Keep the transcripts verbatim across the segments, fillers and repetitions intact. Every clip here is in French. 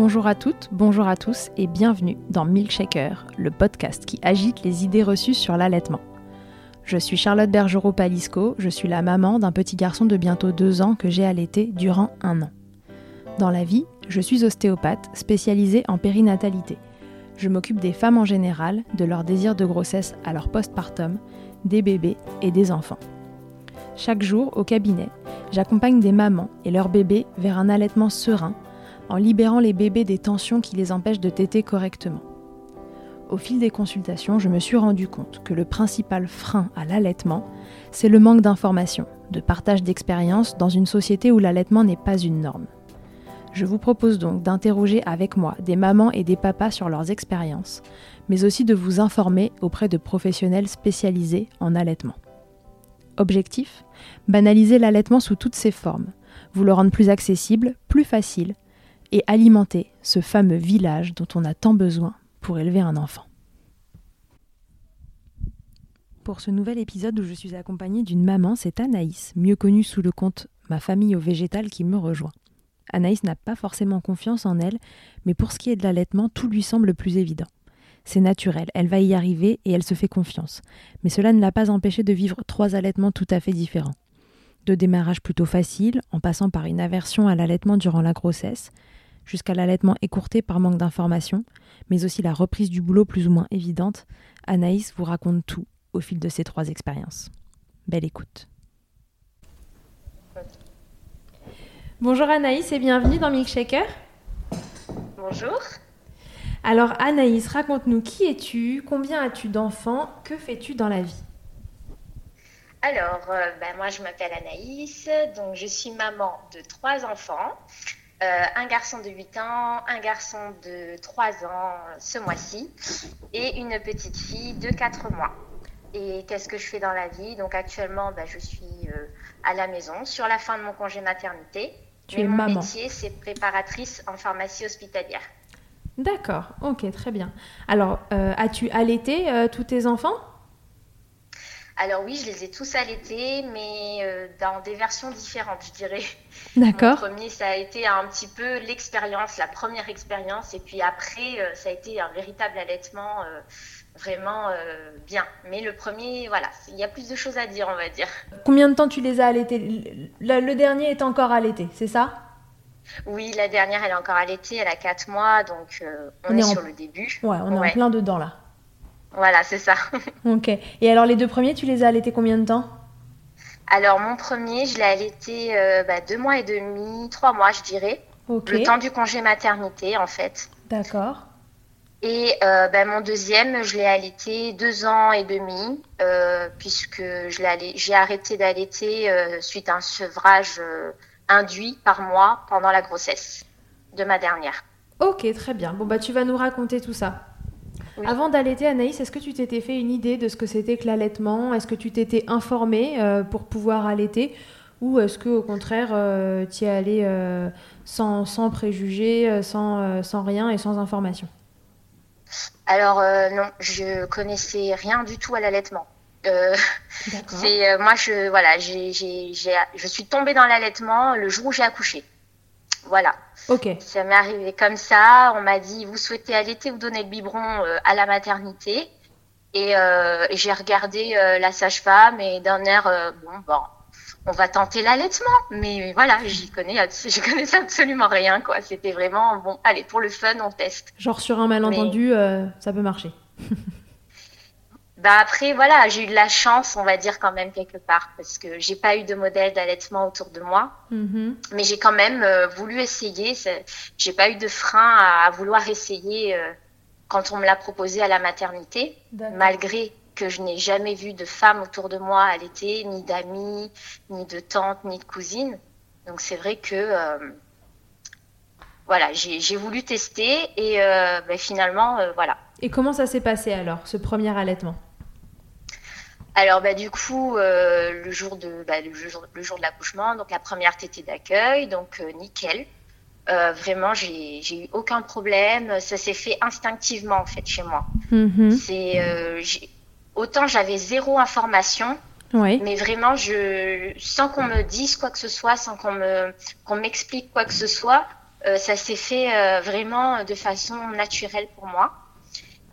Bonjour à toutes, bonjour à tous et bienvenue dans Milkshaker, le podcast qui agite les idées reçues sur l'allaitement. Je suis Charlotte Bergerot-Palisco, je suis la maman d'un petit garçon de bientôt deux ans que j'ai allaité durant un an. Dans la vie, je suis ostéopathe spécialisée en périnatalité. Je m'occupe des femmes en général, de leur désir de grossesse à leur postpartum, des bébés et des enfants. Chaque jour, au cabinet, j'accompagne des mamans et leurs bébés vers un allaitement serein, en libérant les bébés des tensions qui les empêchent de téter correctement. Au fil des consultations, je me suis rendu compte que le principal frein à l'allaitement, c'est le manque d'informations, de partage d'expériences dans une société où l'allaitement n'est pas une norme. Je vous propose donc d'interroger avec moi des mamans et des papas sur leurs expériences, mais aussi de vous informer auprès de professionnels spécialisés en allaitement. Objectif : banaliser l'allaitement sous toutes ses formes, vous le rendre plus accessible, plus facile, et alimenter ce fameux village dont on a tant besoin pour élever un enfant. Pour ce nouvel épisode où je suis accompagnée d'une maman, c'est Anaïs, mieux connue sous le compte Ma famille au végétal, qui me rejoint. Anaïs n'a pas forcément confiance en elle, mais pour ce qui est de l'allaitement, tout lui semble plus évident. C'est naturel, elle va y arriver et elle se fait confiance. Mais cela ne l'a pas empêchée de vivre trois allaitements tout à fait différents. De démarrage plutôt facile, en passant par une aversion à l'allaitement durant la grossesse, jusqu'à l'allaitement écourté par manque d'informations, mais aussi la reprise du boulot plus ou moins évidente, Anaïs vous raconte tout au fil de ces trois expériences. Belle écoute. Bonjour Anaïs et bienvenue dans Milkshaker. Bonjour. Alors Anaïs, raconte-nous, qui es-tu, combien as-tu d'enfants, que fais-tu dans la vie? Alors, euh, bah, moi je m'appelle Anaïs, donc je suis maman de trois enfants, euh, un garçon de huit ans, un garçon de trois ans ce mois-ci et une petite fille de quatre mois. Et qu'est-ce que je fais dans la vie? Donc actuellement, bah, je suis euh, à la maison sur la fin de mon congé maternité. Tu mais es mon maman. Métier, c'est préparatrice en pharmacie hospitalière. D'accord, ok, très bien. Alors, euh, as-tu allaité euh, tous tes enfants? Alors oui, je les ai tous allaités, mais euh, dans des versions différentes, je dirais. D'accord. Mon premier, ça a été un petit peu l'expérience, la première expérience. Et puis après, euh, ça a été un véritable allaitement euh, vraiment euh, bien. Mais le premier, voilà, il y a plus de choses à dire, on va dire. Combien de temps tu les as allaités? Le, le dernier est encore allaité, c'est ça? Oui, la dernière, elle est encore allaitée, elle a quatre mois, donc euh, on, on est en... sur le début. Ouais, on est ouais. en plein dedans là. Voilà, c'est ça. Ok. Et alors, les deux premiers, tu les as allaités combien de temps? Alors, mon premier, je l'ai allaité euh, bah, deux mois et demi, trois mois, je dirais. Okay. Le temps du congé maternité, en fait. D'accord. Et euh, bah, mon deuxième, je l'ai allaité deux ans et demi, euh, puisque je l'ai, j'ai arrêté d'allaiter euh, suite à un sevrage euh, induit par moi pendant la grossesse de ma dernière. Ok, très bien. Bon, bah, tu vas nous raconter tout ça. Oui. Avant d'allaiter, Anaïs, est-ce que tu t'étais fait une idée de ce que c'était que l'allaitement? Est-ce que tu t'étais informée euh, pour pouvoir allaiter? Ou est-ce qu'au contraire, euh, tu y es allée euh, sans, sans préjugés, sans, euh, sans rien et sans information? Alors euh, non, je connaissais rien du tout à l'allaitement. Euh, c'est, euh, moi, je, voilà, j'ai, j'ai, j'ai, je suis tombée dans l'allaitement le jour où j'ai accouché. Voilà, okay. Ça m'est arrivé comme ça, on m'a dit « vous souhaitez allaiter ou donner le biberon euh, à la maternité ?» Et, euh, et j'ai regardé euh, la sage-femme et d'un air euh, « bon, bon, on va tenter l'allaitement ». Mais voilà, j'y connais, je connaissais absolument rien, quoi. C'était vraiment « bon, allez, pour le fun, on teste ». Genre sur un malentendu, mais... euh, ça peut marcher. Bah après, voilà, j'ai eu de la chance, on va dire quand même quelque part, parce que j'ai pas eu de modèle d'allaitement autour de moi, mmh. mais j'ai quand même euh, voulu essayer. C'est... J'ai pas eu de frein à, à vouloir essayer euh, quand on me l'a proposé à la maternité, D'accord. malgré que je n'ai jamais vu de femme autour de moi allaiter, ni d'amis, ni de tantes, ni de cousines. Donc c'est vrai que euh, voilà, j'ai, j'ai voulu tester et euh, bah, finalement, euh, voilà. Et comment ça s'est passé alors, ce premier allaitement? Alors bah, du coup, euh, le, jour de, bah, le, jour, le jour de l'accouchement, donc la première tétée d'accueil, donc euh, nickel. Euh, vraiment, j'ai, j'ai eu aucun problème. Ça s'est fait instinctivement en fait chez moi. Mm-hmm. C'est, euh, j'ai... Autant j'avais zéro information, oui. mais vraiment, je... sans qu'on me dise quoi que ce soit, sans qu'on, me... qu'on m'explique quoi que ce soit, euh, ça s'est fait euh, vraiment de façon naturelle pour moi.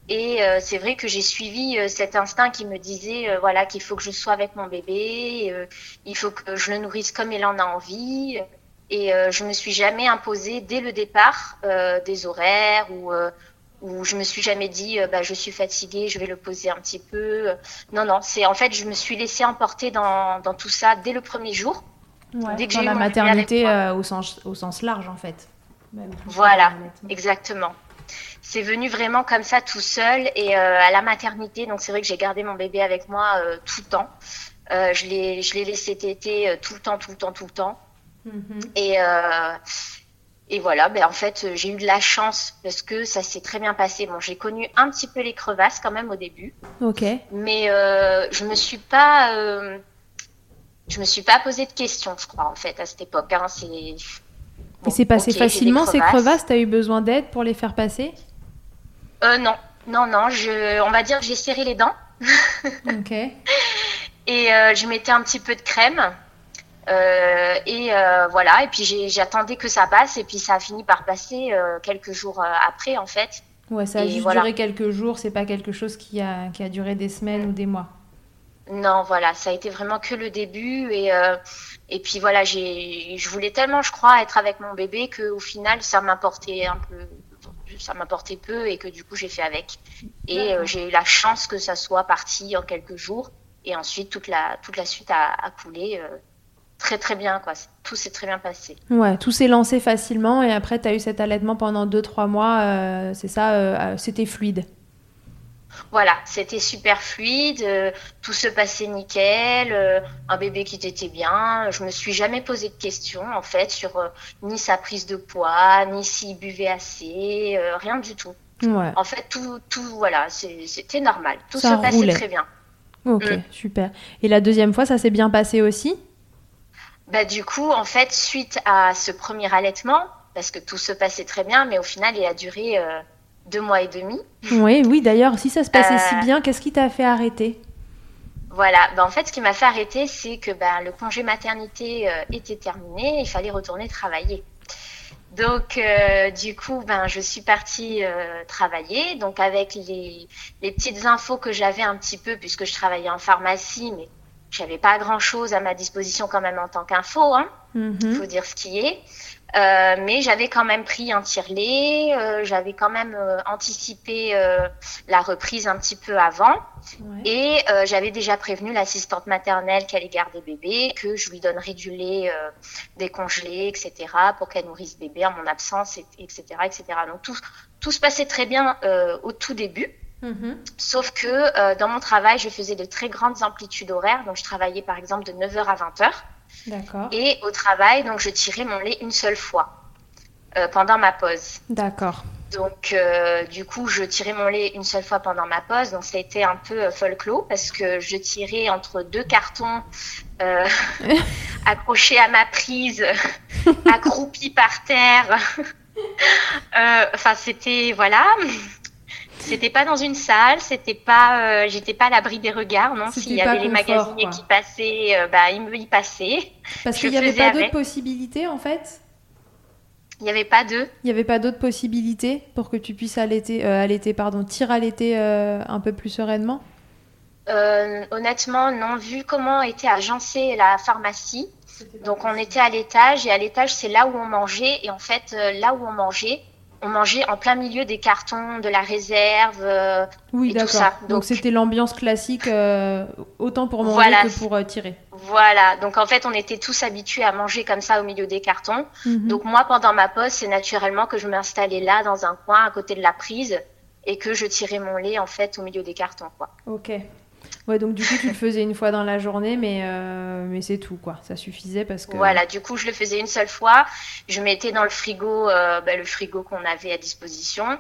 Et euh, c'est vrai que j'ai suivi euh, cet instinct qui me disait euh, voilà, qu'il faut que je sois avec mon bébé, euh, il faut que je le nourrisse comme il en a envie. Et euh, je me suis jamais imposée dès le départ euh, des horaires ou euh, où je me suis jamais dit euh, bah je suis fatiguée, je vais le poser un petit peu. Non non, c'est en fait je me suis laissée emporter dans dans tout ça dès le premier jour. Ouais, dès que j'ai eu la maternité euh, au sens au sens large en fait. Même, voilà, exactement. C'est venu vraiment comme ça tout seul et euh, à la maternité, donc c'est vrai que j'ai gardé mon bébé avec moi euh, tout le temps. Euh, je l'ai je l'ai laissé téter euh, tout le temps tout le temps tout le temps. Mm-hmm. Et euh, Et voilà, ben en fait, j'ai eu de la chance parce que ça s'est très bien passé. Bon, j'ai connu un petit peu les crevasses quand même au début. Ok. Mais euh, je me suis pas, euh, je me suis pas posé de questions, je crois en fait à cette époque. Hein, c'est. Bon, et c'est passé okay, facilement ces crevasses. T'as eu besoin d'aide pour les faire passer ? Euh non, non, non. Je, on va dire que j'ai serré les dents. Ok. Et euh, je mettais un petit peu de crème. Euh, et euh, voilà, et puis j'ai, j'attendais que ça passe, et puis ça a fini par passer euh, quelques jours après en fait. Ouais, ça a et juste voilà. duré quelques jours, c'est pas quelque chose qui a, qui a duré des semaines mmh. ou des mois. Non, voilà, ça a été vraiment que le début, et, euh, et puis voilà, j'ai, je voulais tellement, je crois, être avec mon bébé qu'au final ça m'importait un peu, ça m'importait peu, et que du coup j'ai fait avec. Et mmh. euh, j'ai eu la chance que ça soit parti en quelques jours, et ensuite toute la, toute la suite a, a coulé. Euh, Très très bien quoi, tout s'est très bien passé. Ouais, tout s'est lancé facilement et après t'as eu cet allaitement pendant deux trois mois, euh, c'est ça, euh, c'était fluide. Voilà, c'était super fluide, euh, tout se passait nickel, euh, un bébé qui tétait bien, je me suis jamais posé de questions en fait sur euh, ni sa prise de poids, ni s'il buvait assez, euh, rien du tout. Ouais. En fait tout, tout voilà, c'est, c'était normal, tout ça se passait roulait. Très bien. Ok, mmh. super. Et la deuxième fois ça s'est bien passé aussi ? Bah, du coup, en fait, suite à ce premier allaitement, parce que tout se passait très bien, mais au final, il a duré euh, deux mois et demi. Oui, oui, d'ailleurs, si ça se passait euh... si bien, qu'est-ce qui t'a fait arrêter ? Voilà, bah, en fait, ce qui m'a fait arrêter, c'est que bah, le congé maternité euh, était terminé, il fallait retourner travailler. Donc, euh, du coup, ben, je suis partie euh, travailler. Donc, avec les, les petites infos que j'avais un petit peu, puisque je travaillais en pharmacie, mais j'avais pas grand-chose à ma disposition quand même en tant qu'info, hein. Mm-hmm. Faut dire ce qui est. Euh, mais j'avais quand même pris un tire-lait, euh, j'avais quand même euh, anticipé euh, la reprise un petit peu avant. Ouais. Et euh, j'avais déjà prévenu l'assistante maternelle qui allait garder bébé, que je lui donnerais du lait euh, décongelé, et cetera, pour qu'elle nourrisse bébé en mon absence, et cetera, et cetera. Donc tout, tout se passait très bien euh, au tout début. Mmh. Sauf que euh, dans mon travail, je faisais de très grandes amplitudes horaires. Donc, je travaillais par exemple de neuf heures à vingt heures. D'accord. Et au travail, donc, je tirais mon lait une seule fois euh, pendant ma pause. D'accord. Donc, euh, du coup, je tirais mon lait une seule fois pendant ma pause. Donc, ça a été un peu euh, folklore parce que je tirais entre deux cartons euh, accrochés à ma prise, accroupis par terre. Enfin, euh, c'était... Voilà... C'était pas dans une salle, c'était pas, euh, j'étais pas à l'abri des regards, non. C'était S'il y avait confort, les magasiniers quoi. Qui passaient, euh, bah ils me y passaient. Parce qu'il n'y avait pas avec. D'autres possibilités en fait. Il n'y avait pas deux. Il n'y avait pas d'autres possibilités pour que tu puisses allaiter, euh, allaiter pardon, tirer allaiter euh, un peu plus sereinement. Euh, honnêtement, non. Vu comment était agencée la pharmacie, donc on était à l'étage et à l'étage c'est là où on mangeait et en fait euh, là où on mangeait. On mangeait en plein milieu des cartons, de la réserve, euh, oui, et d'accord. tout ça. Donc... donc c'était l'ambiance classique, euh, autant pour manger voilà. que pour euh, tirer. Voilà, donc en fait on était tous habitués à manger comme ça au milieu des cartons. Mm-hmm. Donc moi pendant ma pause, c'est naturellement que je m'installais là dans un coin à côté de la prise et que je tirais mon lait en fait au milieu des cartons. Quoi. Ok, ouais, donc du coup tu le faisais une fois dans la journée mais, euh, mais c'est tout quoi, ça suffisait parce que... Voilà, du coup je le faisais une seule fois, je mettais dans le frigo euh, bah, le frigo qu'on avait à disposition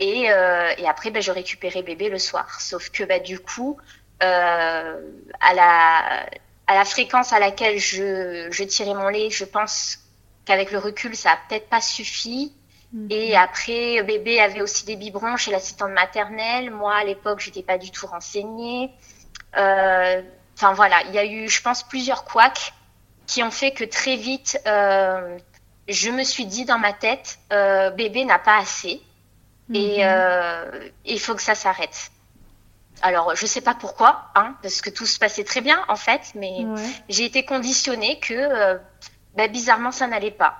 et, euh, et après bah, je récupérais bébé le soir. Sauf que bah, du coup euh, à, la, à la fréquence à laquelle je, je tirais mon lait, je pense qu'avec le recul ça a peut-être pas suffi. Et après, bébé avait aussi des biberons chez l'assistante maternelle. Moi, à l'époque, j'étais pas du tout renseignée. Euh, enfin, voilà, il y a eu, je pense, plusieurs couacs qui ont fait que très vite, euh, je me suis dit dans ma tête, euh, bébé n'a pas assez et euh, il faut que ça s'arrête. Alors, je sais pas pourquoi, hein, parce que tout se passait très bien en fait, mais ouais. j'ai été conditionnée que euh, bah, bizarrement ça n'allait pas.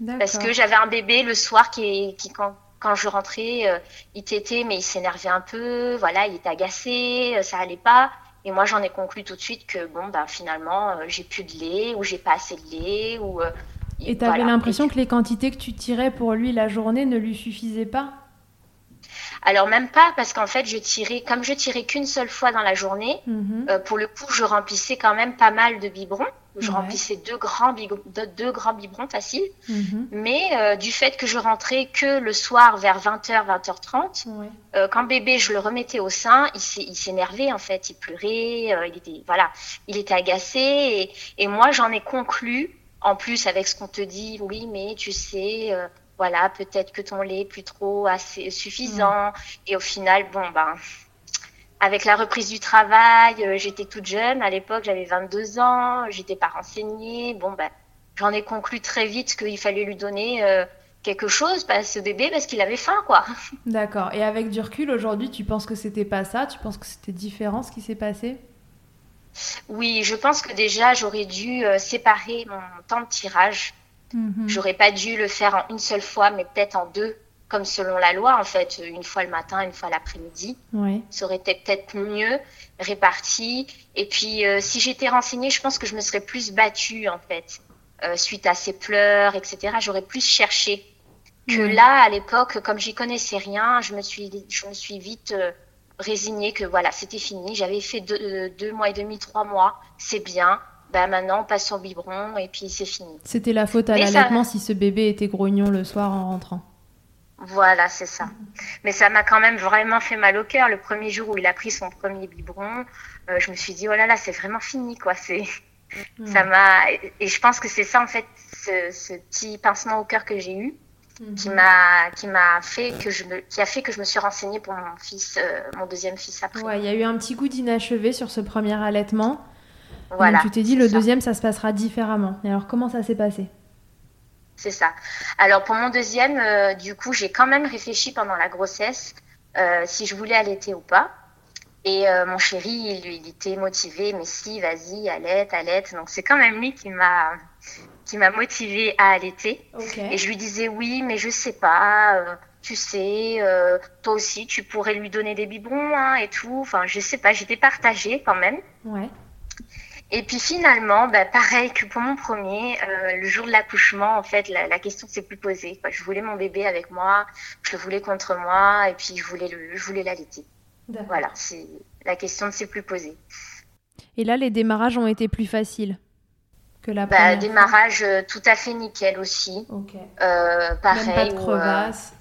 D'accord. Parce que j'avais un bébé le soir qui, qui quand, quand je rentrais, euh, il tétait, mais il s'énervait un peu, voilà, il était agacé, ça allait pas. Et moi, j'en ai conclu tout de suite que bon, ben finalement, euh, j'ai plus de lait ou j'ai pas assez de lait ou. Euh, et t'avais voilà. l'impression que les quantités que tu tirais pour lui la journée ne lui suffisaient pas ? Alors même pas, parce qu'en fait, je tirais comme je tirais qu'une seule fois dans la journée. Mm-hmm. Euh, pour le coup, je remplissais quand même pas mal de biberons. Je ouais. remplissais deux grands, bi- deux, deux grands biberons faciles. Mm-hmm. Mais euh, du fait que je rentrais que le soir vers vingt heures, vingt heures trente, ouais. euh, quand bébé, je le remettais au sein, il, s'est, il s'énervait en fait, il pleurait, euh, il était voilà, il était agacé. Et, et moi, j'en ai conclu, en plus avec ce qu'on te dit, oui, mais tu sais, euh, voilà, peut-être que ton lait est plus trop assez suffisant. Ouais. Et au final, bon ben... Avec la reprise du travail, euh, j'étais toute jeune. À l'époque, j'avais vingt-deux ans, j'étais pas renseignée. Bon, ben, j'en ai conclu très vite qu'il fallait lui donner euh, quelque chose, ben, ce bébé, parce qu'il avait faim, quoi. D'accord. Et avec du recul, aujourd'hui, tu penses que c'était pas ça? Tu penses que c'était différent, ce qui s'est passé? Oui, je pense que déjà, j'aurais dû euh, séparer mon temps de tirage. Mm-hmm. J'aurais pas dû le faire en une seule fois, mais peut-être en deux. Comme selon la loi, en fait, une fois le matin, une fois l'après-midi. Oui. Ça aurait été peut-être mieux réparti. Et puis, euh, si j'étais renseignée, je pense que je me serais plus battue, en fait, euh, suite à ses pleurs, et cetera. J'aurais plus cherché. Mmh. Que là, à l'époque, comme j'y connaissais rien, je me suis, je me suis vite euh, résignée que voilà, c'était fini. J'avais fait deux, euh, deux mois et demi, trois mois. C'est bien. Ben maintenant, on passe au biberon et puis c'est fini. C'était la faute à Mais l'allaitement ça... si ce bébé était grognon le soir en rentrant. Voilà, c'est ça. Mais ça m'a quand même vraiment fait mal au cœur. Le premier jour où il a pris son premier biberon, euh, je me suis dit, oh là là, c'est vraiment fini, quoi. C'est... Mmh. Ça m'a... Et je pense que c'est ça, en fait, ce, ce petit pincement au cœur que j'ai eu, mmh. qui, m'a, qui, m'a fait que je me... qui a fait que je me suis renseignée pour mon, fils, euh, mon deuxième fils après. Ouais, il y a eu un petit goût d'inachevé sur ce premier allaitement. Voilà. Donc, tu t'es dit, le ça. deuxième, ça se passera différemment. Et alors, comment ça s'est passé ? C'est ça. Alors, pour mon deuxième, euh, du coup, j'ai quand même réfléchi pendant la grossesse euh, si je voulais allaiter ou pas. Et euh, mon chéri, il, il était motivé, mais si, vas-y, allaite, allaite. Donc, c'est quand même lui qui m'a, qui m'a motivée à allaiter. Okay. Et je lui disais, oui, mais je sais pas, euh, tu sais, euh, toi aussi, tu pourrais lui donner des biberons hein, et tout. Enfin, je sais pas, j'étais partagée quand même. Ouais. Et puis finalement, bah pareil que pour mon premier, euh, le jour de l'accouchement, en fait, la, la question ne s'est plus posée. Quoi. Je voulais mon bébé avec moi, je le voulais contre moi, et puis je voulais, le, je voulais l'allaiter. D'accord. Voilà, c'est, la question ne s'est plus posée. Et là, les démarrages ont été plus faciles que la bah, première démarrage fois. Tout à fait nickel aussi. Okay. Euh, pareil, même pas de crevasses.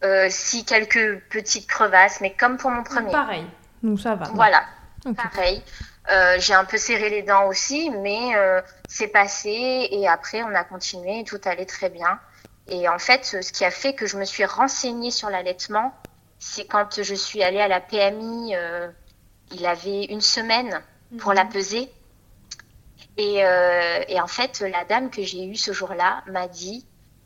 Où, euh, euh, si, quelques petites crevasses, mais comme pour mon premier. Pareil, donc ça va. Voilà, okay. Pareil. Euh, j'ai un peu serré les dents aussi, mais euh, c'est passé et après on a continué, tout allait très bien. Et en fait, ce qui a fait que je me suis renseignée sur l'allaitement, c'est quand je suis allée à la P M I, euh, il avait une semaine pour mmh. la peser. Et, euh, et en fait, la dame que j'ai eue ce jour-là m'a dit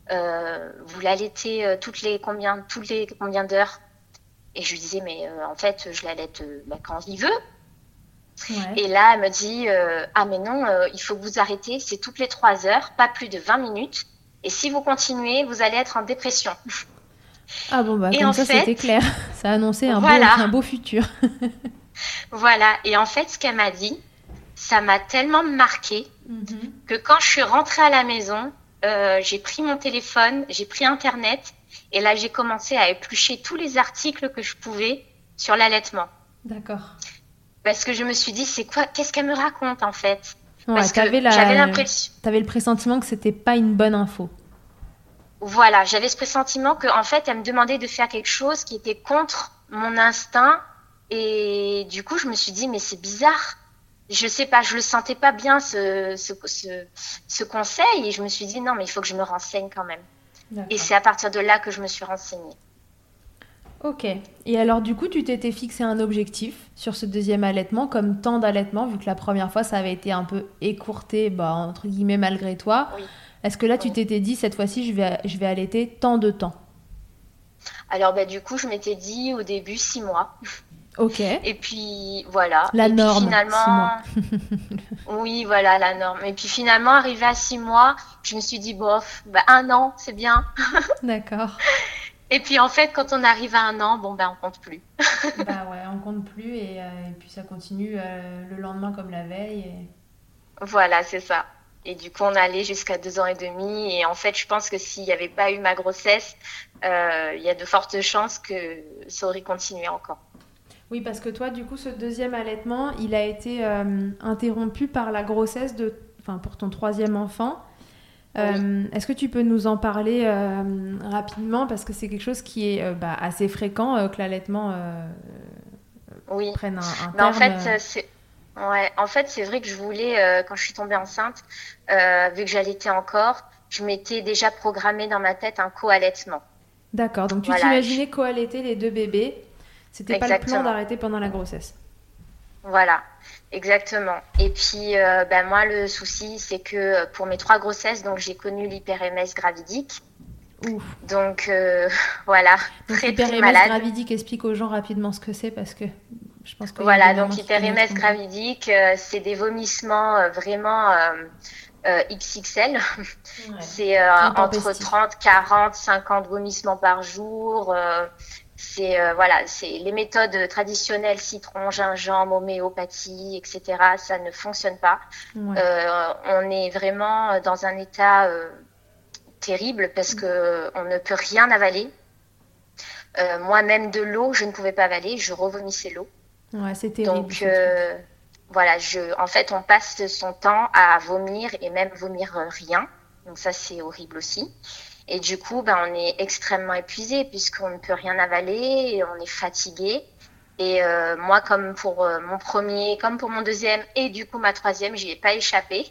euh, « Vous l'allaitez toutes les combien, toutes les combien d'heures ?» Et je lui disais « Mais euh, en fait, je l'allaite euh, bah, quand il veut ». Ouais. Et là, elle me dit euh, « Ah mais non, euh, il faut que vous arrêtez, c'est toutes les trois heures, pas plus de vingt minutes. Et si vous continuez, vous allez être en dépression. » Ah bon, bah, et comme ça, fait, c'était clair. Ça annonçait un, voilà. beau, un beau futur. Voilà. Et en fait, ce qu'elle m'a dit, ça m'a tellement marquée mm-hmm. que quand je suis rentrée à la maison, euh, j'ai pris mon téléphone, j'ai pris Internet. Et là, j'ai commencé à éplucher tous les articles que je pouvais sur l'allaitement. D'accord. Parce que je me suis dit, c'est quoi, qu'est-ce qu'elle me raconte en fait ? Ouais, parce que la... j'avais l'impression. T'avais le pressentiment que c'était pas une bonne info. Voilà, j'avais ce pressentiment qu'en fait, elle me demandait de faire quelque chose qui était contre mon instinct. Et du coup, je me suis dit, mais c'est bizarre. Je sais pas, je le sentais pas bien ce, ce, ce, ce conseil. Et je me suis dit, non, mais il faut que je me renseigne quand même. D'accord. Et c'est à partir de là que je me suis renseignée. Ok. Et alors, du coup, tu t'étais fixé un objectif sur ce deuxième allaitement, comme temps d'allaitement, vu que la première fois, ça avait été un peu écourté, bah, entre guillemets, malgré toi. Oui. Est-ce que là, tu t'étais dit, cette fois-ci, je vais, je vais allaiter tant de temps? Alors, bah, du coup, je m'étais dit au début six mois. Ok. Et puis, voilà. La Et norme, puis, finalement... six mois. Oui, voilà, la norme. Et puis, finalement, arrivé à six mois, je me suis dit, bof, bah, un an, c'est bien. D'accord. Et puis en fait, quand on arrive à un an, bon ben on compte plus. Bah ouais, on compte plus et, euh, et puis ça continue euh, le lendemain comme la veille. Et... Voilà, c'est ça. Et du coup, on allait jusqu'à deux ans et demi. Et en fait, je pense que s'il n'y avait pas eu ma grossesse, euh, il y a de fortes chances que ça aurait continué encore. Oui, parce que toi, du coup, ce deuxième allaitement, il a été euh, interrompu par la grossesse de, enfin, pour ton troisième enfant. Euh, oui. Est-ce que tu peux nous en parler euh, rapidement, parce que c'est quelque chose qui est euh, bah, assez fréquent euh, que l'allaitement euh, oui. prenne un, un terme. En fait, c'est... Ouais. en fait c'est vrai que je voulais euh, quand je suis tombée enceinte euh, vu que j'allaitais encore, je m'étais déjà programmé dans ma tête un co-allaitement. D'accord, donc tu voilà. t'imaginais co-allaiter les deux bébés, c'était Exactement. Pas le plan d'arrêter pendant la grossesse. Voilà, exactement. Et puis, euh, ben moi, le souci, c'est que pour mes trois grossesses, donc j'ai connu l'hyperémèse gravidique. Ouf. Donc, euh, voilà, donc, très, très malade. L'hyperémèse gravidique, explique aux gens rapidement ce que c'est, parce que je pense que... Voilà, donc l'hyperémèse gravidique, euh, c'est des vomissements euh, vraiment euh, euh, X X L. Ouais. C'est euh, entre trente, quarante, cinquante vomissements par jour... Euh, C'est, euh, voilà, c'est les méthodes traditionnelles, citron, gingembre, homéopathie, et cetera. Ça ne fonctionne pas. Ouais. Euh, on est vraiment dans un état euh, terrible parce que on ne peut rien avaler. Euh, moi-même, de l'eau, je ne pouvais pas avaler. Je revomissais l'eau. Ouais, c'est terrible. Donc, euh, voilà, je, en fait, on passe son temps à vomir et même vomir rien. Donc ça, c'est horrible aussi. Et du coup, ben, on est extrêmement épuisé puisqu'on ne peut rien avaler, et on est fatigué. Et euh, moi, comme pour euh, mon premier, comme pour mon deuxième et du coup ma troisième, j'y ai pas échappé.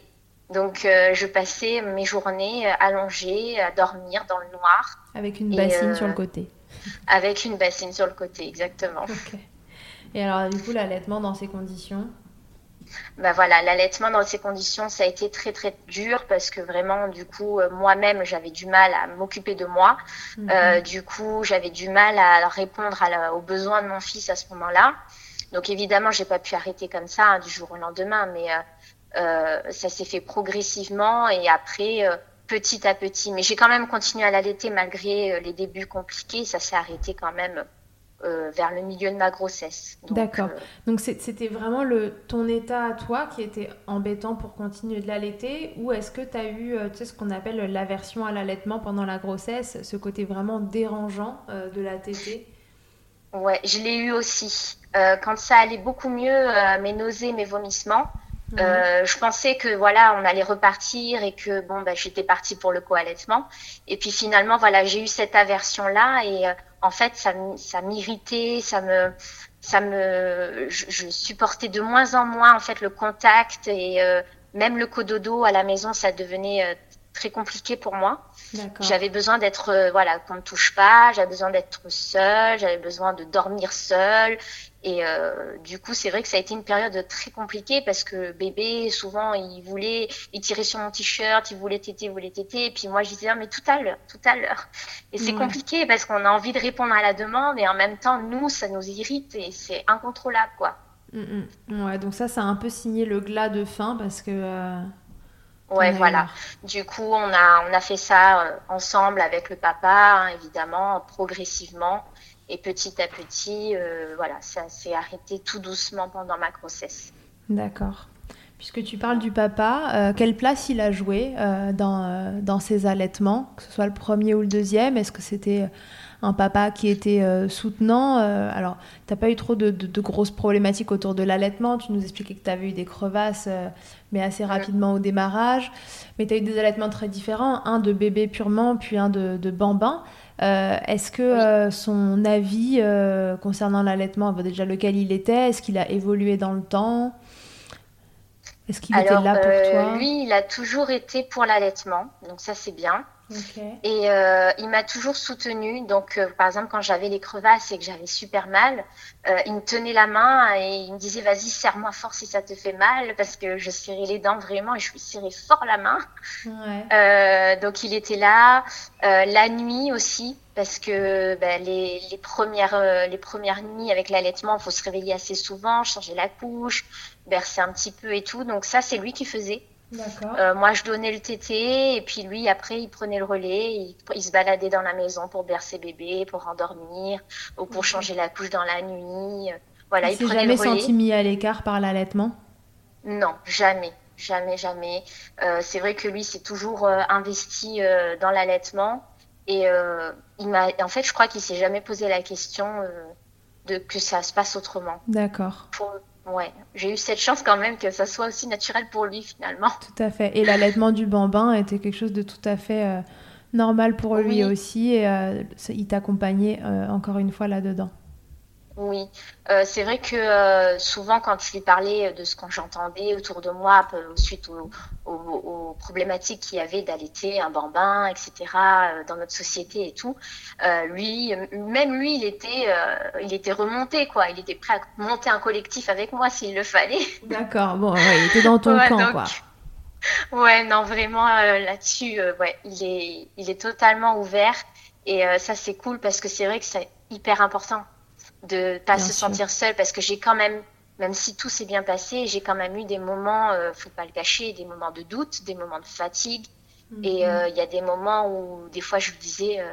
Donc, euh, je passais mes journées allongée, à dormir dans le noir. Avec une bassine euh, sur le côté. Avec une bassine sur le côté, exactement. Okay. Et alors, du coup, l'allaitement dans ces conditions ? Bah voilà, l'allaitement dans ces conditions, ça a été très très dur parce que vraiment, du coup, euh, moi-même, j'avais du mal à m'occuper de moi. Mmh. Euh, du coup, j'avais du mal à répondre à la, aux besoins de mon fils à ce moment-là. Donc évidemment, j'ai pas pu arrêter comme ça hein, du jour au lendemain, mais euh, euh, ça s'est fait progressivement et après, euh, petit à petit. Mais j'ai quand même continué à l'allaiter malgré euh, les débuts compliqués. Ça s'est arrêté quand même. Euh, vers le milieu de ma grossesse. Donc, D'accord. Euh... Donc c'était vraiment le, ton état à toi qui était embêtant pour continuer de l'allaiter, ou est-ce que tu as eu tu sais, ce qu'on appelle l'aversion à l'allaitement pendant la grossesse, ce côté vraiment dérangeant euh, de la tétée ? Ouais, je l'ai eu aussi. Euh, quand ça allait beaucoup mieux, euh, mes nausées, mes vomissements, mmh. euh, je pensais que voilà, on allait repartir et que bon, bah, j'étais partie pour le co-allaitement. Et puis finalement, voilà, j'ai eu cette aversion-là et... Euh, En fait, ça, ça m'irritait, ça me, ça me, je, je supportais de moins en moins en fait le contact et euh, même le cododo à la maison, ça devenait euh, très compliqué pour moi. D'accord. J'avais besoin d'être, euh, voilà, qu'on ne touche pas, j'avais besoin d'être seule, j'avais besoin de dormir seule. Et euh, du coup, c'est vrai que ça a été une période très compliquée parce que bébé, souvent, il voulait, il tirait sur mon t-shirt, il voulait téter, il voulait téter. Et puis moi, je disais, ah, mais tout à l'heure, tout à l'heure. Et c'est mmh. compliqué parce qu'on a envie de répondre à la demande et en même temps, nous, ça nous irrite et c'est incontrôlable, quoi. Mmh. Ouais, donc ça, ça a un peu signé le glas de fin parce que... Euh... Ouais, voilà. Du coup, on a, on a fait ça euh, ensemble avec le papa, hein, évidemment, progressivement. Et petit à petit, euh, voilà, ça s'est arrêté tout doucement pendant ma grossesse. D'accord. Puisque tu parles du papa, euh, quelle place il a joué euh, dans, euh, dans ses allaitements, que ce soit le premier ou le deuxième ? Est-ce que c'était un papa qui était euh, soutenant ? euh, Alors, tu n'as pas eu trop de, de, de grosses problématiques autour de l'allaitement. Tu nous expliquais que tu avais eu des crevasses, euh, mais assez rapidement mmh. au démarrage. Mais tu as eu des allaitements très différents, un de bébé purement, puis un de, de bambin. Euh, est-ce que euh, son avis euh, concernant l'allaitement, déjà lequel il était, est-ce qu'il a évolué dans le temps ? Est-ce qu'il Alors, était là pour euh, toi ? Lui, il a toujours été pour l'allaitement, donc ça c'est bien. Okay. Et euh, il m'a toujours soutenue. Donc, euh, par exemple, quand j'avais les crevasses et que j'avais super mal, euh, il me tenait la main et il me disait « Vas-y, serre-moi fort si ça te fait mal » parce que je serrais les dents vraiment et je lui serrais fort la main. Ouais. Euh, donc, il était là. Euh, la nuit aussi, parce que ben, les, les, premières, euh, les premières nuits avec l'allaitement, il faut se réveiller assez souvent, changer la couche, bercer un petit peu et tout. Donc, ça, c'est lui qui faisait. Euh, moi, je donnais le tété et puis lui, après, il prenait le relais. Il, il se baladait dans la maison pour bercer bébé, pour endormir ou pour changer la couche dans la nuit. Voilà, il, il s'est prenait jamais le relais. Senti mis à l'écart par l'allaitement ? Non, jamais, jamais, jamais. Euh, c'est vrai que lui, s'est toujours euh, investi euh, dans l'allaitement et euh, il m'a. En fait, je crois qu'il s'est jamais posé la question euh, de que ça se passe autrement. D'accord. Pour... Ouais, j'ai eu cette chance quand même que ça soit aussi naturel pour lui finalement. Tout à fait. Et l'allaitement du bambin était quelque chose de tout à fait euh, normal pour oui. lui aussi. Et euh, il t'accompagnait euh, encore une fois là-dedans. Oui, euh, c'est vrai que euh, souvent quand je lui parlais de ce que j'entendais autour de moi suite au, au, aux problématiques qu'il y avait d'allaiter un bambin, et cetera euh, dans notre société et tout, euh, lui, même lui, il était, euh, il était remonté quoi. Il était prêt à monter un collectif avec moi s'il le fallait. D'accord, bon, ouais, il était dans ton ouais, camp donc... quoi. Ouais, non, vraiment euh, là-dessus, euh, ouais, il est, il est totalement ouvert et euh, ça c'est cool parce que c'est vrai que c'est hyper important. De pas bien se sûr. Sentir seule parce que j'ai quand même, même si tout s'est bien passé, j'ai quand même eu des moments, euh, faut pas le cacher, des moments de doute, des moments de fatigue. Mm-hmm. Et il euh, y a des moments où des fois je lui disais, euh,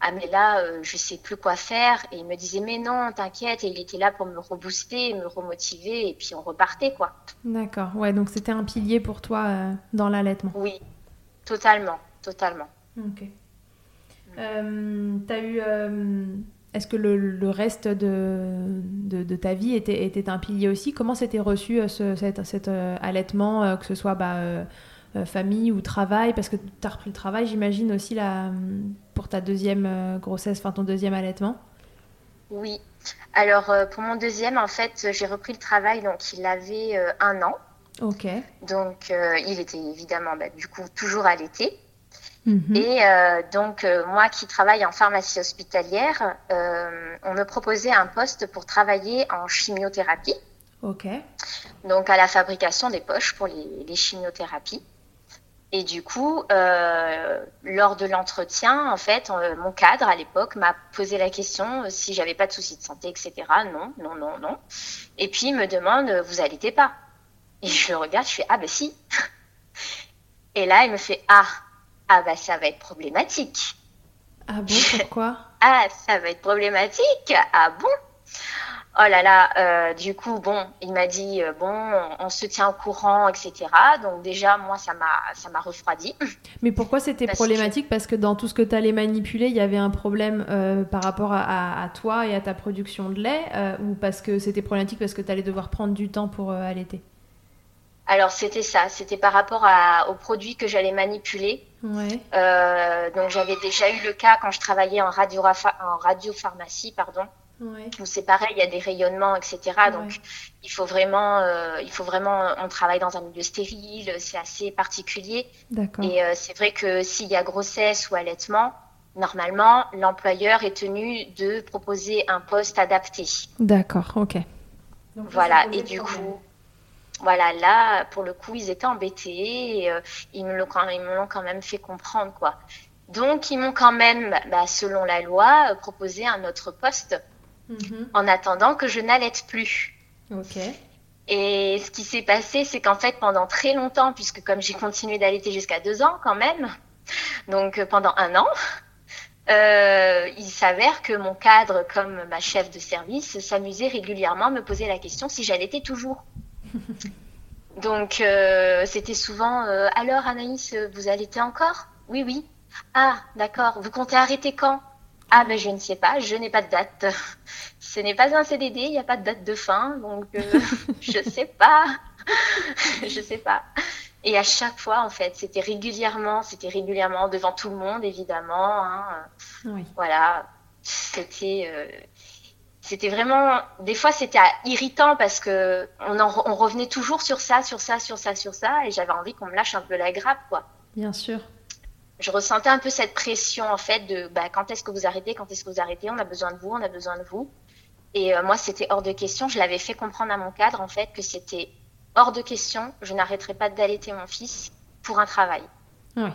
ah mais là, euh, je sais plus quoi faire. Et il me disait, mais non, t'inquiète. Et il était là pour me rebooster, me remotiver et puis on repartait quoi. D'accord, ouais, donc c'était un pilier pour toi euh, dans l'allaitement. Oui, totalement, totalement. Ok. Mm. Euh, t'as eu... Euh... Est-ce que le, le reste de, de, de ta vie était, était un pilier aussi ? Comment c'était reçu ce, cet, cet euh, allaitement, euh, que ce soit bah, euh, famille ou travail ? Parce que tu as repris le travail, j'imagine, aussi là, pour ta deuxième grossesse, enfin ton deuxième allaitement ? Oui. Alors, euh, pour mon deuxième, en fait, j'ai repris le travail, donc il avait euh, un an. Ok. Donc, euh, il était évidemment, bah, du coup, toujours allaité. Mmh. Et euh, donc, euh, moi qui travaille en pharmacie hospitalière, euh, on me proposait un poste pour travailler en chimiothérapie. Ok. Donc, à la fabrication des poches pour les, les chimiothérapies. Et du coup, euh, lors de l'entretien, en fait, euh, mon cadre à l'époque m'a posé la question si j'avais pas de soucis de santé, et cetera. Non, non, non, non. Et puis, il me demande, vous allaitez pas ? Et je le regarde, je fais, ah ben si. Et là, il me fait, ah. Ah bah ça va être problématique. Ah bon, pourquoi ? Ah ça va être problématique. Ah bon ? Oh là là, euh, du coup bon, il m'a dit euh, bon, on, on se tient au courant, et cetera. Donc déjà moi ça m'a ça m'a refroidi. Mais pourquoi c'était Parce problématique que... Parce que dans tout ce que tu allais manipuler, il y avait un problème euh, par rapport à, à, à toi et à ta production de lait, euh, ou parce que c'était problématique parce que tu allais devoir prendre du temps pour euh, allaiter ? Alors, c'était ça. C'était par rapport à, aux produits que j'allais manipuler. Ouais. Euh, donc, j'avais déjà eu le cas quand je travaillais en, radio, en radiopharmacie, pardon. Ouais. Où c'est pareil, il y a des rayonnements, et cetera. Ouais. Donc, il faut vraiment... Euh, il faut vraiment on travaille dans un milieu stérile. C'est assez particulier. D'accord. Et euh, c'est vrai que s'il y a grossesse ou allaitement, normalement, l'employeur est tenu de proposer un poste adapté. D'accord, ok. Donc, voilà, et du coup... Voilà, là, pour le coup, ils étaient embêtés et euh, ils, me l'ont, ils me l'ont quand même fait comprendre, quoi. Donc, ils m'ont quand même, bah, selon la loi, euh, proposé un autre poste mm-hmm. en attendant que je n'allaite plus. Ok. Et ce qui s'est passé, c'est qu'en fait, pendant très longtemps, puisque comme j'ai continué d'allaiter jusqu'à deux ans quand même, donc euh, pendant un an, euh, il s'avère que mon cadre, comme ma chef de service, s'amusait régulièrement à me poser la question si j'allaitais toujours. Donc euh, c'était souvent euh, alors Anaïs vous allaitez encore ? Oui oui. Ah d'accord, vous comptez arrêter quand ? Ah ben je ne sais pas, je n'ai pas de date. Ce n'est pas un C D D, il n'y a pas de date de fin donc euh, je sais pas. je sais pas. Et à chaque fois en fait, c'était régulièrement, c'était régulièrement devant tout le monde évidemment hein. Oui. Voilà, c'était euh... C'était vraiment, des fois c'était irritant parce que on, en, on revenait toujours sur ça, sur ça, sur ça, sur ça, et j'avais envie qu'on me lâche un peu la grappe, quoi. Bien sûr. je ressentais un peu cette pression en fait de bah, quand est-ce que vous arrêtez, quand est-ce que vous arrêtez, on a besoin de vous, on a besoin de vous. Et euh, moi, c'était hors de question. Je l'avais fait comprendre à mon cadre en fait que c'était hors de question. Je n'arrêterais pas d'allaiter mon fils pour un travail. Oui.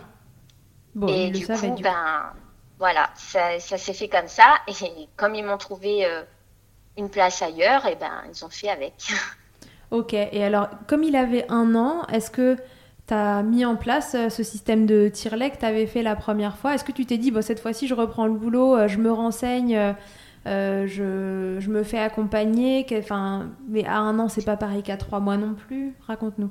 Bon, et du coup, savait, du... ben voilà, ça, ça s'est fait comme ça. Et comme ils m'ont trouvé euh, une place ailleurs, et ben ils ont fait avec. Ok. Et alors, comme il avait un an, est-ce que t'as mis en place ce système de tirelet que t'avais fait la première fois? Est-ce que tu t'es dit, bon, cette fois-ci, je reprends le boulot, je me renseigne, euh, je, je me fais accompagner, enfin, mais à un an, c'est pas pareil qu'à trois mois non plus. Raconte-nous.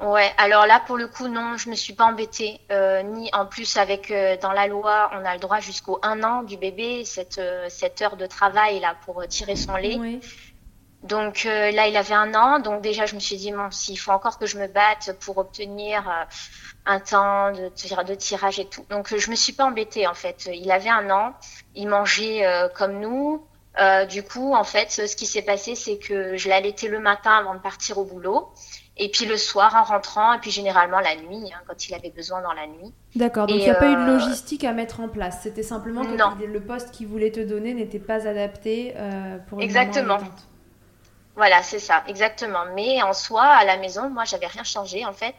Ouais, alors là, pour le coup, non, je me suis pas embêtée, euh, ni en plus avec, euh, dans la loi, on a le droit jusqu'au un an du bébé, cette, euh, cette heure de travail là pour tirer son lait. Oui. Donc euh, là, il avait un an, donc déjà, je me suis dit, bon, s'il faut encore que je me batte pour obtenir euh, un temps de, de tirage et tout. Donc euh, je me suis pas embêtée, en fait. Il avait un an, il mangeait euh, comme nous. Euh, du coup, en fait, ce qui s'est passé, c'est que je l'allaitais le matin avant de partir au boulot, et puis le soir en rentrant, et puis généralement la nuit, hein, quand il avait besoin dans la nuit. D'accord, donc il n'y a euh... pas eu de logistique à mettre en place. C'était simplement que non. Le poste qu'il voulait te donner n'était pas adapté euh, pour une Exactement. Maman allaitante. Voilà, c'est ça, exactement. Mais en soi, à la maison, moi, j'avais rien changé, en fait.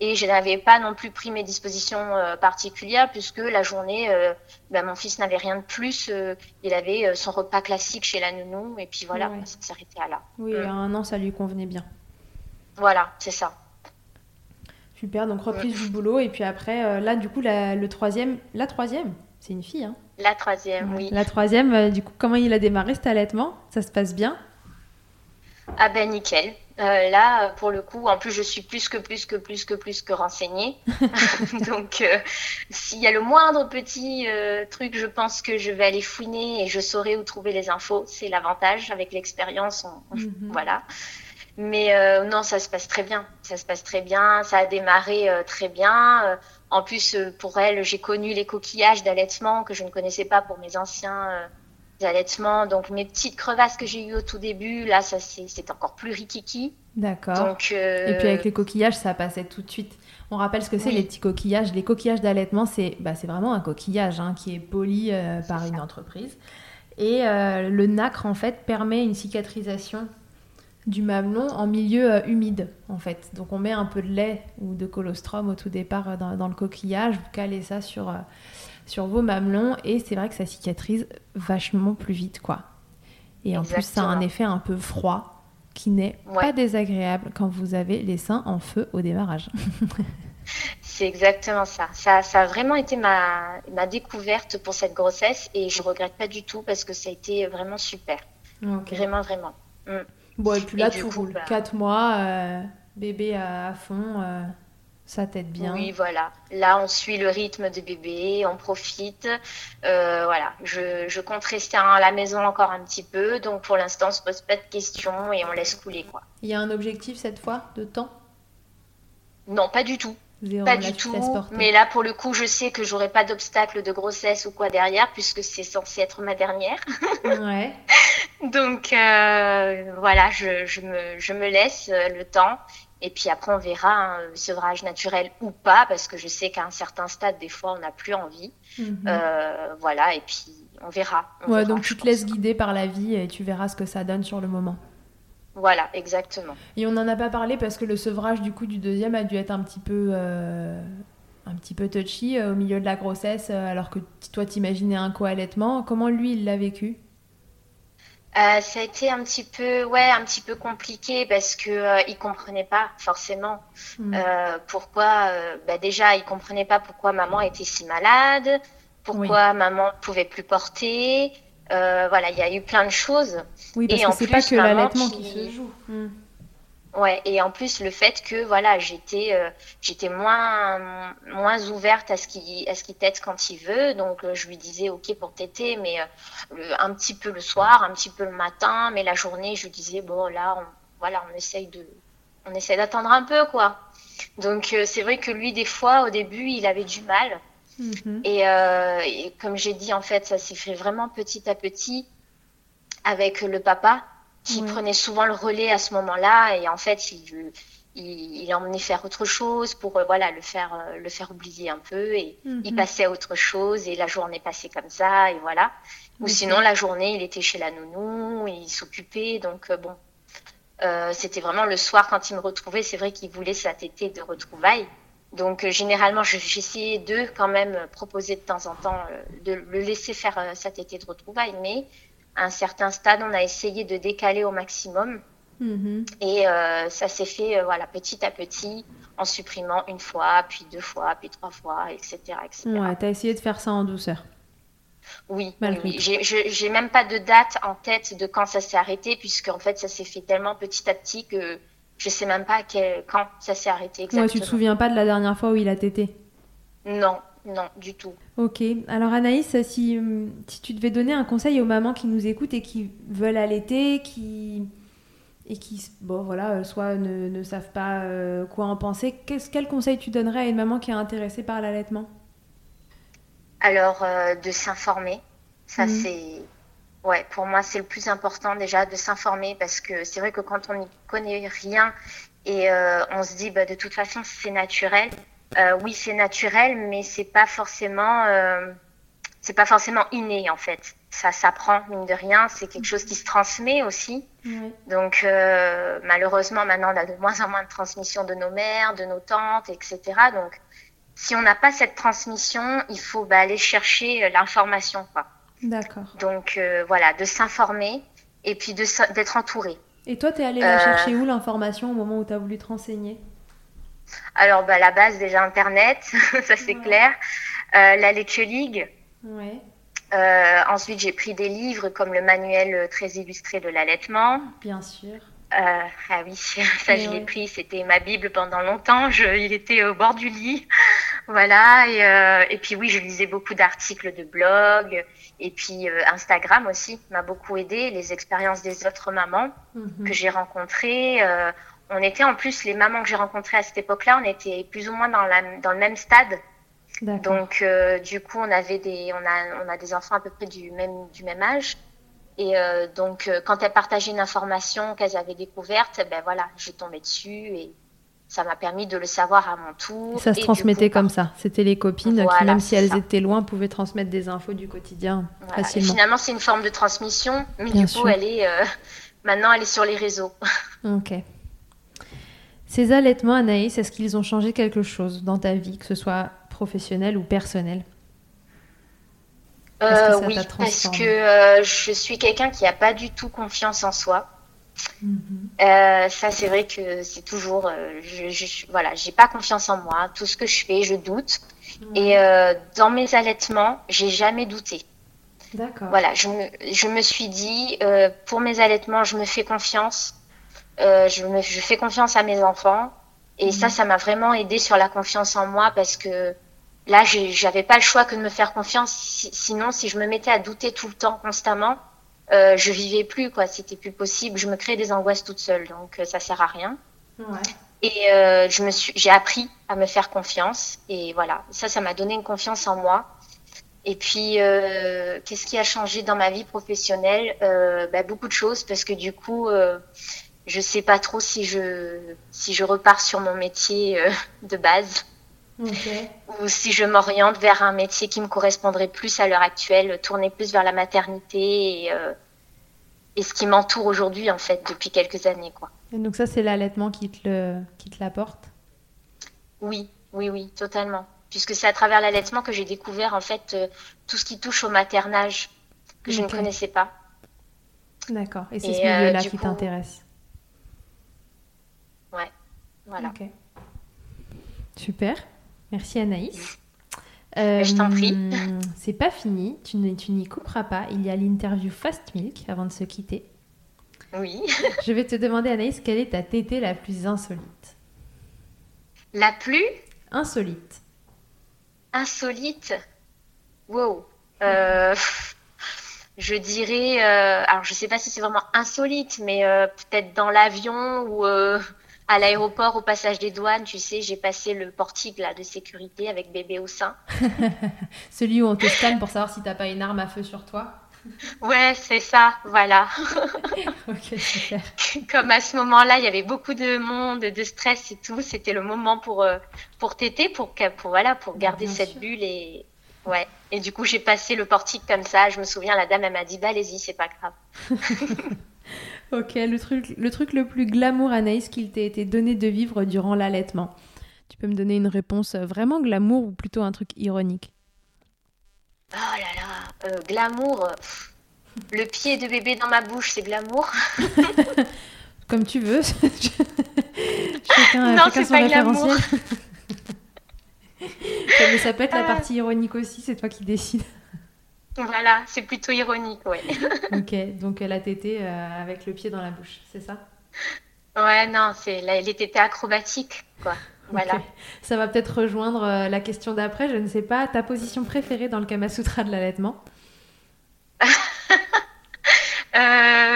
Et je n'avais pas non plus pris mes dispositions euh, particulières, puisque la journée, euh, bah, mon fils n'avait rien de plus. Euh, il avait euh, son repas classique chez la nounou. Et puis voilà, ouais. Ça s'arrêtait à là. Oui, à un an, ça lui convenait bien. Voilà, c'est ça. Super, donc reprise mmh. du boulot. Et puis après, euh, là, du coup, la, le troisième... La troisième, c'est une fille, hein ? La troisième, ouais. Oui. La troisième, euh, du coup, comment il a démarré cet allaitement ? Ça se passe bien ? Ah ben nickel. Euh, là, pour le coup, en plus, je suis plus que plus que plus que plus que renseignée. Donc, euh, s'il y a le moindre petit euh, truc, je pense que je vais aller fouiner et je saurai où trouver les infos. C'est l'avantage. Avec l'expérience, on... mm-hmm. voilà. Mais euh, non, ça se passe très bien. Ça se passe très bien. Ça a démarré euh, très bien. Euh, en plus, euh, pour elle, j'ai connu les coquillages d'allaitement que je ne connaissais pas pour mes anciens... Euh... allaitements, donc mes petites crevasses que j'ai eues au tout début, là ça c'est, c'est encore plus rikiki. D'accord. Donc, euh... Et puis avec les coquillages, ça passait tout de suite. On rappelle ce que c'est oui. les petits coquillages. Les coquillages d'allaitement, c'est, bah, c'est vraiment un coquillage hein, qui est poli euh, par ça. Une entreprise. Et euh, le nacre en fait permet une cicatrisation du mamelon en milieu euh, humide en fait. Donc on met un peu de lait ou de colostrum au tout départ euh, dans, dans le coquillage, vous calez ça sur... Euh, sur vos mamelons, et c'est vrai que ça cicatrise vachement plus vite, quoi. Et en Exactement. Plus, ça a un effet un peu froid, qui n'est ouais. pas désagréable quand vous avez les seins en feu au démarrage. C'est exactement ça. Ça, ça a vraiment été ma, ma découverte pour cette grossesse, et je ne regrette pas du tout, parce que ça a été vraiment super. Okay. Vraiment, vraiment. Mmh. Bon, et puis là, et tout roule. Bah... Quatre mois, euh, bébé à, à fond... Euh... Ça t'aide bien. Oui, voilà. Là, on suit le rythme de bébé, on profite. Euh, voilà. Je, je compte rester à la maison encore un petit peu. Donc, pour l'instant, on ne se pose pas de questions et on laisse couler, quoi. Il y a un objectif, cette fois, de temps ? Non, pas du tout. Zéro, pas du tout. Mais là, pour le coup, je sais que je n'aurai pas d'obstacle de grossesse ou quoi derrière, puisque c'est censé être ma dernière. Ouais. Donc, euh, voilà, je, je, me, je me laisse le temps. Et puis après, on verra hein, le sevrage naturel ou pas, parce que je sais qu'à un certain stade, des fois, on n'a plus envie. Mmh. Euh, voilà, et puis on verra. On ouais, verra, donc tu te laisses guider par la vie et tu verras ce que ça donne sur le moment. Voilà, exactement. Et on n'en a pas parlé parce que le sevrage du coup du deuxième a dû être un petit peu, euh, un petit peu touchy euh, au milieu de la grossesse, euh, alors que t- toi, t'imaginais un co-allaitement. Comment lui, il l'a vécu ? Euh, ça a été un petit peu, ouais, un petit peu compliqué parce que euh, il comprenait pas forcément mmh. euh, pourquoi. Euh, bah déjà, il comprenait pas pourquoi maman était si malade, pourquoi oui. maman pouvait plus porter. Euh, voilà, il y a eu plein de choses. Oui, parce et que c'est plus, pas que l'allaitement qui... qui se joue. Mmh. Ouais, et en plus le fait que voilà, j'étais, euh, j'étais moins, moins ouverte à ce qu'il, à ce qu'il tète quand il veut. Donc euh, je lui disais ok pour téter, mais euh, le, un petit peu le soir, un petit peu le matin, mais la journée je lui disais bon là, on, voilà, on essaye de, on essaye d'attendre un peu quoi. Donc euh, c'est vrai que lui des fois au début il avait du mal. Mm-hmm. Et, euh, et comme j'ai dit en fait ça s'est fait vraiment petit à petit avec le papa. Qui oui. prenait souvent le relais à ce moment-là et en fait il, il, il emmenait faire autre chose pour euh, voilà, le, faire, euh, le faire oublier un peu. Et mm-hmm. il passait à autre chose et la journée passait comme ça. Et voilà. Ou mm-hmm. sinon, la journée, il était chez la nounou, il s'occupait. Donc, euh, bon, euh, c'était vraiment le soir quand il me retrouvait. C'est vrai qu'il voulait sa tétée de retrouvailles. Donc, euh, généralement, je, j'essayais de quand même euh, proposer de temps en temps euh, de le laisser faire euh, sa tétée de retrouvailles. Mais à un certain stade, on a essayé de décaler au maximum. Mmh. Et euh, ça s'est fait euh, voilà, petit à petit, en supprimant une fois, puis deux fois, puis trois fois, et cetera et cetera. Ouais, t'as essayé de faire ça en douceur. Oui, oui. J'ai, je, j'ai même pas de date en tête de quand ça s'est arrêté, puisque en fait, ça s'est fait tellement petit à petit que je sais même pas quel, quand ça s'est arrêté exactement. Ouais, tu te souviens pas de la dernière fois où il a tété ? Non, non, du tout. Ok. Alors Anaïs, si, si tu devais donner un conseil aux mamans qui nous écoutent et qui veulent allaiter, qui... et qui, bon, voilà, soit ne, ne savent pas euh, quoi en penser. Qu'est-ce, quel conseil tu donnerais à une maman qui est intéressée par l'allaitement ? Alors, euh, de s'informer. Ça, mmh. c'est... Ouais, pour moi, c'est le plus important déjà, de s'informer, parce que c'est vrai que quand on n'y connaît rien et euh, on se dit, bah, de toute façon, c'est naturel. Euh, oui, c'est naturel, mais c'est pas forcément... Euh... C'est pas forcément inné, en fait. Ça s'apprend, mine de rien. C'est quelque chose qui se transmet aussi. Mmh. Donc, euh, malheureusement, maintenant, on a de moins en moins de transmission de nos mères, de nos tantes, et cetera. Donc, si on n'a pas cette transmission, il faut bah, aller chercher l'information, quoi. D'accord. Donc, euh, voilà, de s'informer et puis de, d'être entourée. Et toi, t'es allée la chercher euh... où, l'information, au moment où t'as voulu te renseigner ? Alors, bah, la base, déjà, Internet, ça, c'est ouais. clair. Euh, la Leche League. Ouais. Euh, ensuite, j'ai pris des livres comme le manuel très illustré de l'allaitement. Bien sûr. Euh, ah oui, ça et je ouais. l'ai pris, c'était ma Bible pendant longtemps. Je, il était au bord du lit, voilà. Et, euh, et puis oui, je lisais beaucoup d'articles de blog. Et puis euh, Instagram aussi m'a beaucoup aidée. Les expériences des autres mamans mm-hmm. que j'ai rencontrées. Euh, on était en plus les mamans que j'ai rencontrées à cette époque-là. On était plus ou moins dans, la, dans le même stade. D'accord. Donc euh, du coup on avait des on a on a des enfants à peu près du même du même âge et euh, donc euh, quand elles partageaient une information qu'elles avaient découverte, ben voilà, je tombais dessus et ça m'a permis de le savoir à mon tour. Et ça se et transmettait coup, comme ça, c'était les copines voilà, qui même si elles ça. étaient loin pouvaient transmettre des infos du quotidien voilà. facilement. Et finalement c'est une forme de transmission, mais Bien du sûr. coup elle est euh, maintenant elle est sur les réseaux. OK. Ces allaitements, Anaïs, est-ce qu'ils ont changé quelque chose dans ta vie, que ce soit professionnel ou personnel ? euh, Oui, parce que euh, je suis quelqu'un qui n'a pas du tout confiance en soi. Mm-hmm. Euh, ça, c'est vrai que c'est toujours... Euh, je, je, voilà, j'ai pas confiance en moi. Tout ce que je fais, je doute. Mm-hmm. Et euh, dans mes allaitements, j'ai jamais douté. D'accord. Voilà, je me, je me suis dit, euh, pour mes allaitements, je me fais confiance. Euh, je, me, je fais confiance à mes enfants. Et mm-hmm. ça, ça m'a vraiment aidée sur la confiance en moi parce que là, j'avais pas le choix que de me faire confiance. Sinon, si je me mettais à douter tout le temps, constamment, euh, je vivais plus, quoi. C'était plus possible. Je me créais des angoisses toute seule, donc euh, ça sert à rien. Ouais. Et euh, je me suis, j'ai appris à me faire confiance. Et voilà, ça, ça m'a donné une confiance en moi. Et puis, euh, qu'est-ce qui a changé dans ma vie professionnelle ? euh, bah, beaucoup de choses, parce que du coup, euh, je sais pas trop si je si je repars sur mon métier euh, de base. Okay. Ou si je m'oriente vers un métier qui me correspondrait plus à l'heure actuelle, tourner plus vers la maternité et, euh, et ce qui m'entoure aujourd'hui, en fait, depuis quelques années, quoi. Et donc ça, c'est l'allaitement qui te, le, qui te l'apporte ? Oui, oui, oui, totalement. Puisque c'est à travers l'allaitement que j'ai découvert, en fait, euh, tout ce qui touche au maternage, que okay. je ne connaissais pas. D'accord. Et c'est et, ce milieu-là euh, qui coup... t'intéresse ? Ouais, voilà. Ok. Super. Merci Anaïs. Euh, je t'en prie. C'est pas fini, tu, ne, tu n'y couperas pas. Il y a l'interview Fast Milk avant de se quitter. Oui. Je vais te demander, Anaïs, quelle est ta tétée la plus insolite ? La plus ? Insolite. Insolite ? Wow. Euh, je dirais... Euh, alors, je sais pas si c'est vraiment insolite, mais euh, peut-être dans l'avion ou... Euh, à l'aéroport, au passage des douanes, tu sais, j'ai passé le portique là, de sécurité avec bébé au sein. Celui où on te scanne pour savoir si t'as pas une arme à feu sur toi. Ouais, c'est ça, voilà. Ok, super. Comme à ce moment-là, il y avait beaucoup de monde, de stress et tout, c'était le moment pour pour téter, pour pour voilà, pour garder Bien cette sûr. bulle et ouais. Et du coup, j'ai passé le portique comme ça. Je me souviens, la dame elle m'a dit bah allez-y, c'est pas grave. Ok, le truc le truc le plus glamour, Anaïs, qu'il t'ait été donné de vivre durant l'allaitement. Tu peux me donner une réponse vraiment glamour ou plutôt un truc ironique? Oh là là, euh, glamour, euh, le pied de bébé dans ma bouche, c'est glamour. Comme tu veux. chacun, non, chacun c'est son pas glamour. Mais ça peut être la partie ironique aussi, c'est toi qui décides. Voilà, c'est plutôt ironique, ouais. Ok, donc la tétée euh, avec le pied dans la bouche, c'est ça? Ouais, non, c'est la, les tétées acrobatiques, quoi. Voilà. Okay. Ça va peut-être rejoindre euh, la question d'après, je ne sais pas, ta position préférée dans le Kama Sutra de l'allaitement? euh,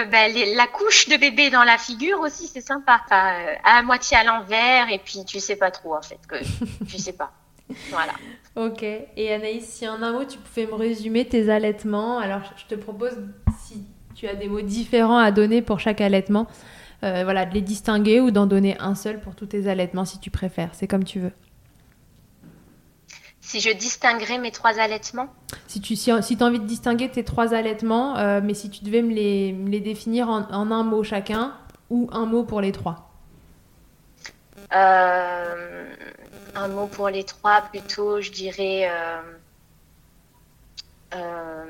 ben, les, la couche de bébé dans la figure aussi, c'est sympa. Enfin, euh, à moitié à l'envers et puis tu sais pas trop en fait, que tu sais pas. Voilà. Ok. Et Anaïs, si en un mot tu pouvais me résumer tes allaitements, alors je te propose si tu as des mots différents à donner pour chaque allaitement. Euh, voilà, de les distinguer ou d'en donner un seul pour tous tes allaitements si tu préfères, c'est comme tu veux. Si je distinguerais mes trois allaitements? Si tu si, si t'as envie de distinguer tes trois allaitements, euh, mais si tu devais me les, me les définir en, en un mot chacun ou un mot pour les trois. Euh, un mot pour les trois, plutôt, je dirais... Euh, euh,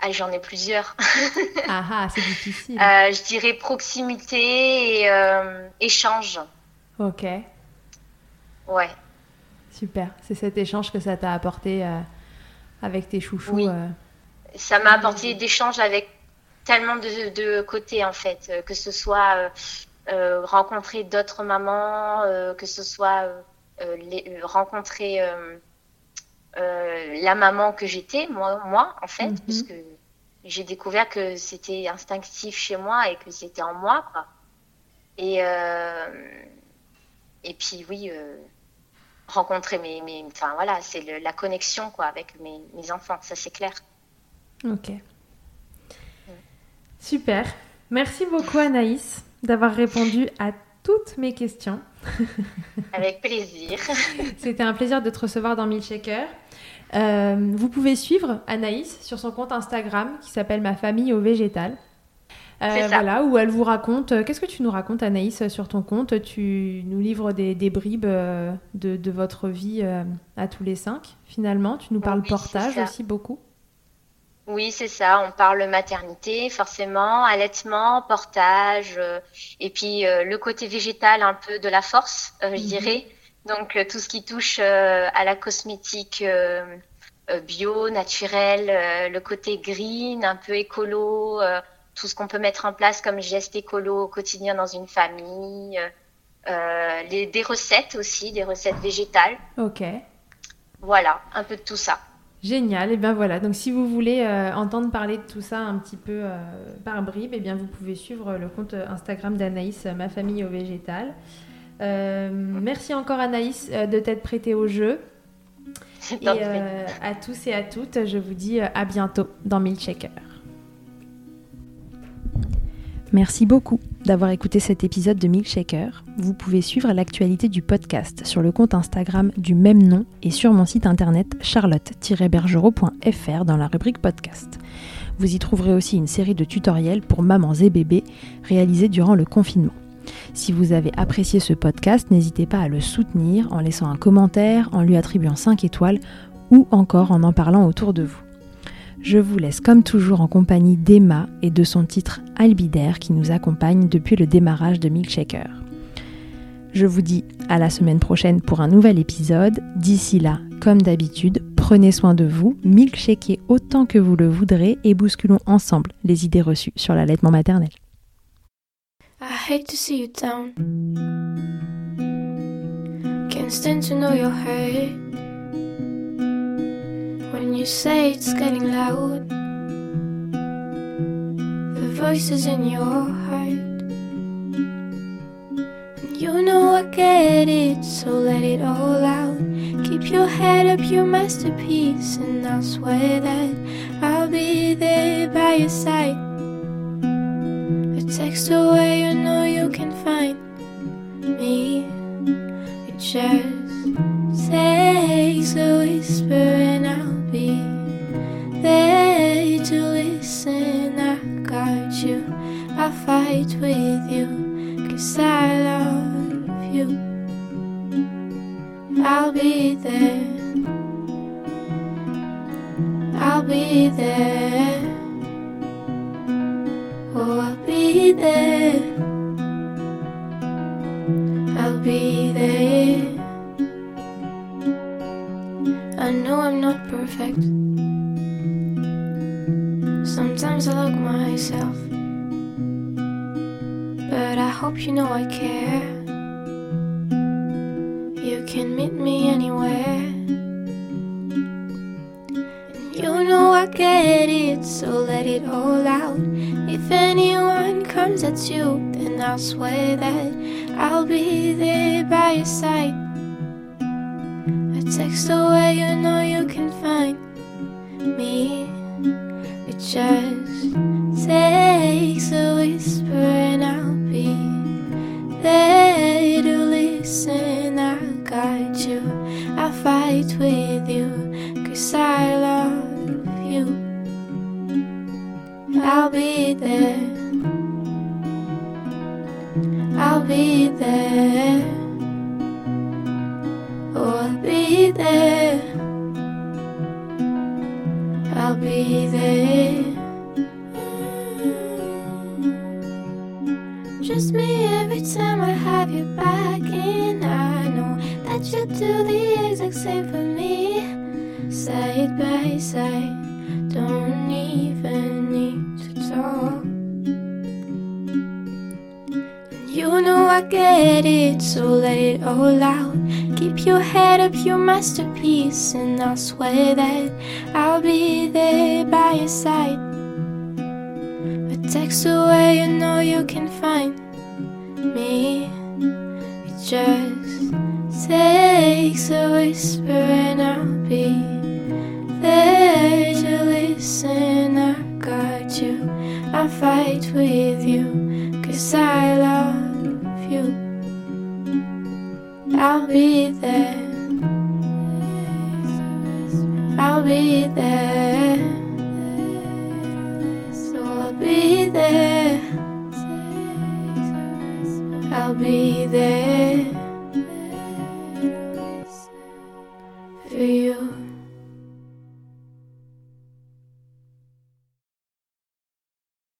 Ah, j'en ai plusieurs. ah ah, c'est difficile. Euh, je dirais proximité et euh, échange. Ok. Ouais. Super. C'est cet échange que ça t'a apporté euh, avec tes chouchous. Oui. Euh... Ça m'a apporté d'échanges avec tellement de, de côtés, en fait. Que ce soit euh, euh, rencontrer d'autres mamans, euh, que ce soit euh, les, rencontrer... Euh, Euh, la maman que j'étais, moi, moi en fait, mm-hmm. parce que j'ai découvert que c'était instinctif chez moi et que c'était en moi, quoi. Et, euh, et puis, oui, euh, rencontrer mes... mes enfin, voilà, c'est le, la connexion, quoi, avec mes, mes enfants, ça, c'est clair. Ok. Ouais. Super. Merci beaucoup, Anaïs, d'avoir répondu à toutes mes questions. Avec plaisir. C'était un plaisir de te recevoir dans Milkshaker. Euh, vous pouvez suivre Anaïs sur son compte Instagram qui s'appelle Ma famille au végétal. Euh, C'est ça. Voilà, où elle vous raconte. Euh, qu'est-ce que tu nous racontes, Anaïs, sur ton compte? Tu nous livres des, des bribes euh, de, de votre vie euh, à tous les cinq, finalement. Tu nous parles oui, portage aussi beaucoup. Oui, c'est ça. On parle maternité, forcément, allaitement, portage, euh, et puis euh, le côté végétal un peu de la force, euh, je dirais. Donc, euh, tout ce qui touche euh, à la cosmétique euh, euh, bio, naturelle, euh, le côté green, un peu écolo, euh, tout ce qu'on peut mettre en place comme geste écolo au quotidien dans une famille, euh, les, des recettes aussi, des recettes végétales. Ok. Voilà, un peu de tout ça. Génial, et eh bien voilà, donc si vous voulez euh, entendre parler de tout ça un petit peu euh, par bribes, eh bien vous pouvez suivre le compte Instagram d'Anaïs, Ma famille au végétal. Euh, merci encore Anaïs euh, de t'être prêtée au jeu. Et euh, à tous et à toutes, je vous dis à bientôt dans Milkshaker. Merci beaucoup d'avoir écouté cet épisode de Milkshaker. Vous pouvez suivre l'actualité du podcast sur le compte Instagram du même nom et sur mon site internet charlotte tiret bergerot point f r dans la rubrique podcast. Vous y trouverez aussi une série de tutoriels pour mamans et bébés réalisés durant le confinement. Si vous avez apprécié ce podcast, n'hésitez pas à le soutenir en laissant un commentaire, en lui attribuant cinq étoiles ou encore en en parlant autour de vous. Je vous laisse comme toujours en compagnie d'Emma et de son titre Albidaire qui nous accompagne depuis le démarrage de Milkshaker. Je vous dis à la semaine prochaine pour un nouvel épisode. D'ici là, comme d'habitude, prenez soin de vous, milkshakez autant que vous le voudrez et bousculons ensemble les idées reçues sur l'allaitement maternel. I hate to see you down. Can't stand to know your hate. When you say it's getting loud, the voices in your heart, and you know I get it, so let it all out. Keep your head up, your masterpiece, and I'll swear that I'll be there by your side. A text away, you know you can find me. It just takes a whisper, and I'll be there to listen. I got you, I'll fight with you, 'cause I love you. I'll be there, I'll be there, oh I'll be there, I'll be there. I know I'm not perfect, sometimes I look myself, but I hope you know I care. You can meet me anywhere, and you know I get it, so let it all out. If anyone comes at you, then I'll swear that I'll be there by your side. A text away, you know you can find me. It just takes a whisper, and I'll be there to listen. I guide you, I fight with you, 'cause I love you. I'll be there, I'll be there, oh I'll be there, I'll be there. Trust me every time I have you back, and I know that you do the exact same for me. Side by side, don't even need to talk. And you know I get it, so let it all out. Keep your head up, your masterpiece, and I'll swear that I'll be there by your side. A text away, you know you can find me. It just takes a whisper, and I'll be there to listen. I got you, I'll fight with you, 'cause I love you. I'll be there, I'll be there, so I'll be there, I'll be there.